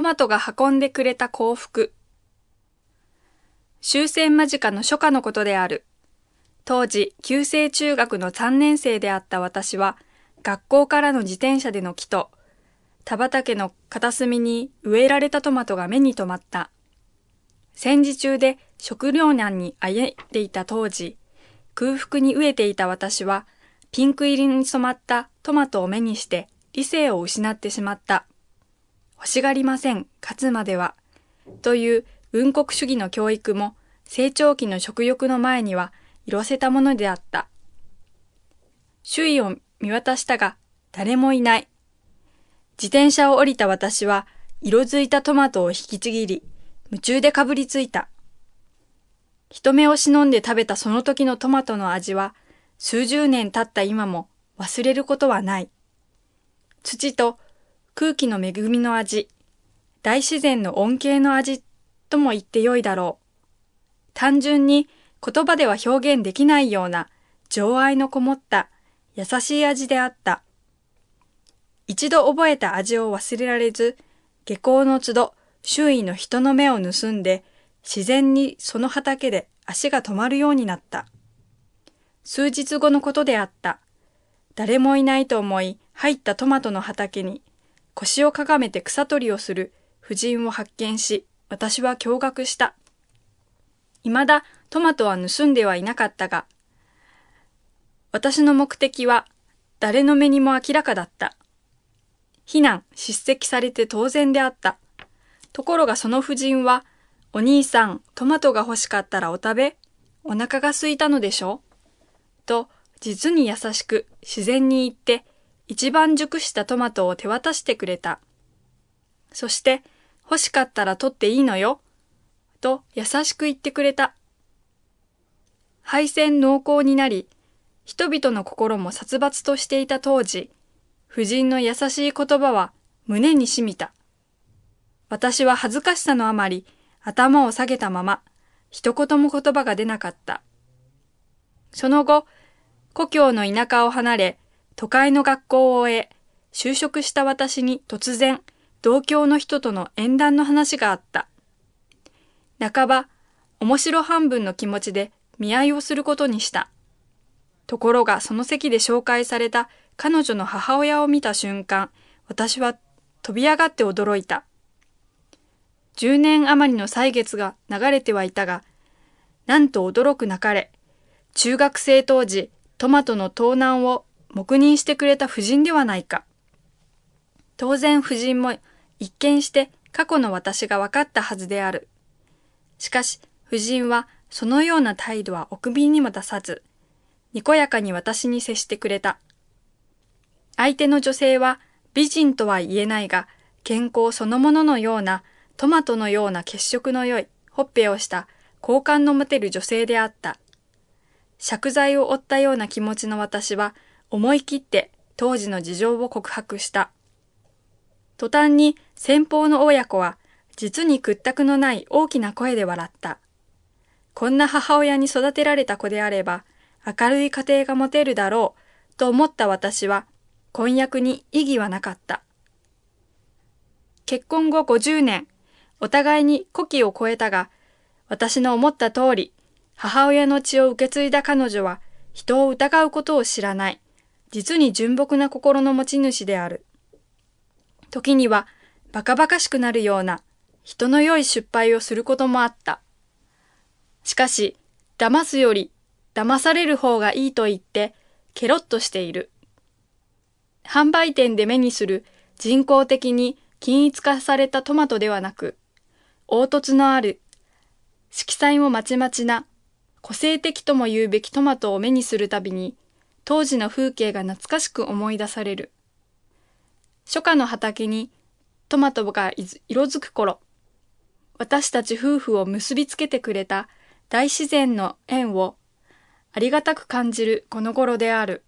トマトが運んでくれた幸福。終戦間近の初夏のことである。当時、旧制中学の3年生であった私は、学校からの自転車での帰途、田畑の片隅に植えられたトマトが目に留まった。戦時中で食糧難にあえいでいた当時、空腹に飢えていた私は、ピンク入りに染まったトマトを目にして理性を失ってしまった。欲しがりません、勝つまでは。という軍国主義の教育も、成長期の食欲の前には色せたものであった。周囲を見渡したが、誰もいない。自転車を降りた私は、色づいたトマトを引きちぎり、夢中でかぶりついた。人目を忍んで食べたその時のトマトの味は、数十年経った今も忘れることはない。土と空気の恵みの味、大自然の恩恵の味とも言ってよいだろう。単純に言葉では表現できないような情愛のこもった優しい味であった。一度覚えた味を忘れられず、下校の都度周囲の人の目を盗んで、自然にその畑で足が止まるようになった。数日後のことであった。誰もいないと思い、入ったトマトの畑に、腰をかがめて草取りをする婦人を発見し、私は驚愕した。未だトマトは盗んではいなかったが、私の目的は誰の目にも明らかだった。非難、叱責されて当然であった。ところがその婦人は、お兄さん、トマトが欲しかったらお食べ、お腹が空いたのでしょと、実に優しく自然に言って、一番熟したトマトを手渡してくれた。そして、欲しかったら取っていいのよ、と優しく言ってくれた。敗戦濃厚になり、人々の心も殺伐としていた当時、夫人の優しい言葉は胸に染みた。私は恥ずかしさのあまり、頭を下げたまま、一言も言葉が出なかった。その後、故郷の田舎を離れ、都会の学校を終え、就職した私に突然、同郷の人との縁談の話があった。半ば、面白半分の気持ちで見合いをすることにした。ところが、その席で紹介された彼女の母親を見た瞬間、私は飛び上がって驚いた。10年余りの歳月が流れてはいたが、なんと驚くなかれ、中学生当時、トマトの盗難を黙認してくれた夫人ではないか。当然夫人も一見して過去の私が分かったはずである。しかし夫人はそのような態度はお首にも出さず、にこやかに私に接してくれた。相手の女性は美人とは言えないが、健康そのもののようなトマトのような血色の良いほっぺをした好感の持てる女性であった。借財を負ったような気持ちの私は思い切って当時の事情を告白した。途端に先方の親子は実に屈託のない大きな声で笑った。こんな母親に育てられた子であれば明るい家庭が持てるだろうと思った私は婚約に異議はなかった。結婚後50年、お互いに古希を超えたが、私の思った通り、母親の血を受け継いだ彼女は、人を疑うことを知らない、実に純朴な心の持ち主である。時には、バカバカしくなるような、人の良い失敗をすることもあった。しかし、騙すより、騙される方がいいと言って、ケロッとしている。販売店で目にする、人工的に均一化されたトマトではなく、凹凸のある、色彩もまちまちな、個性的とも言うべきトマトを目にするたびに、当時の風景が懐かしく思い出される。初夏の畑にトマトが色づく頃、私たち夫婦を結びつけてくれた大自然の縁をありがたく感じるこの頃である。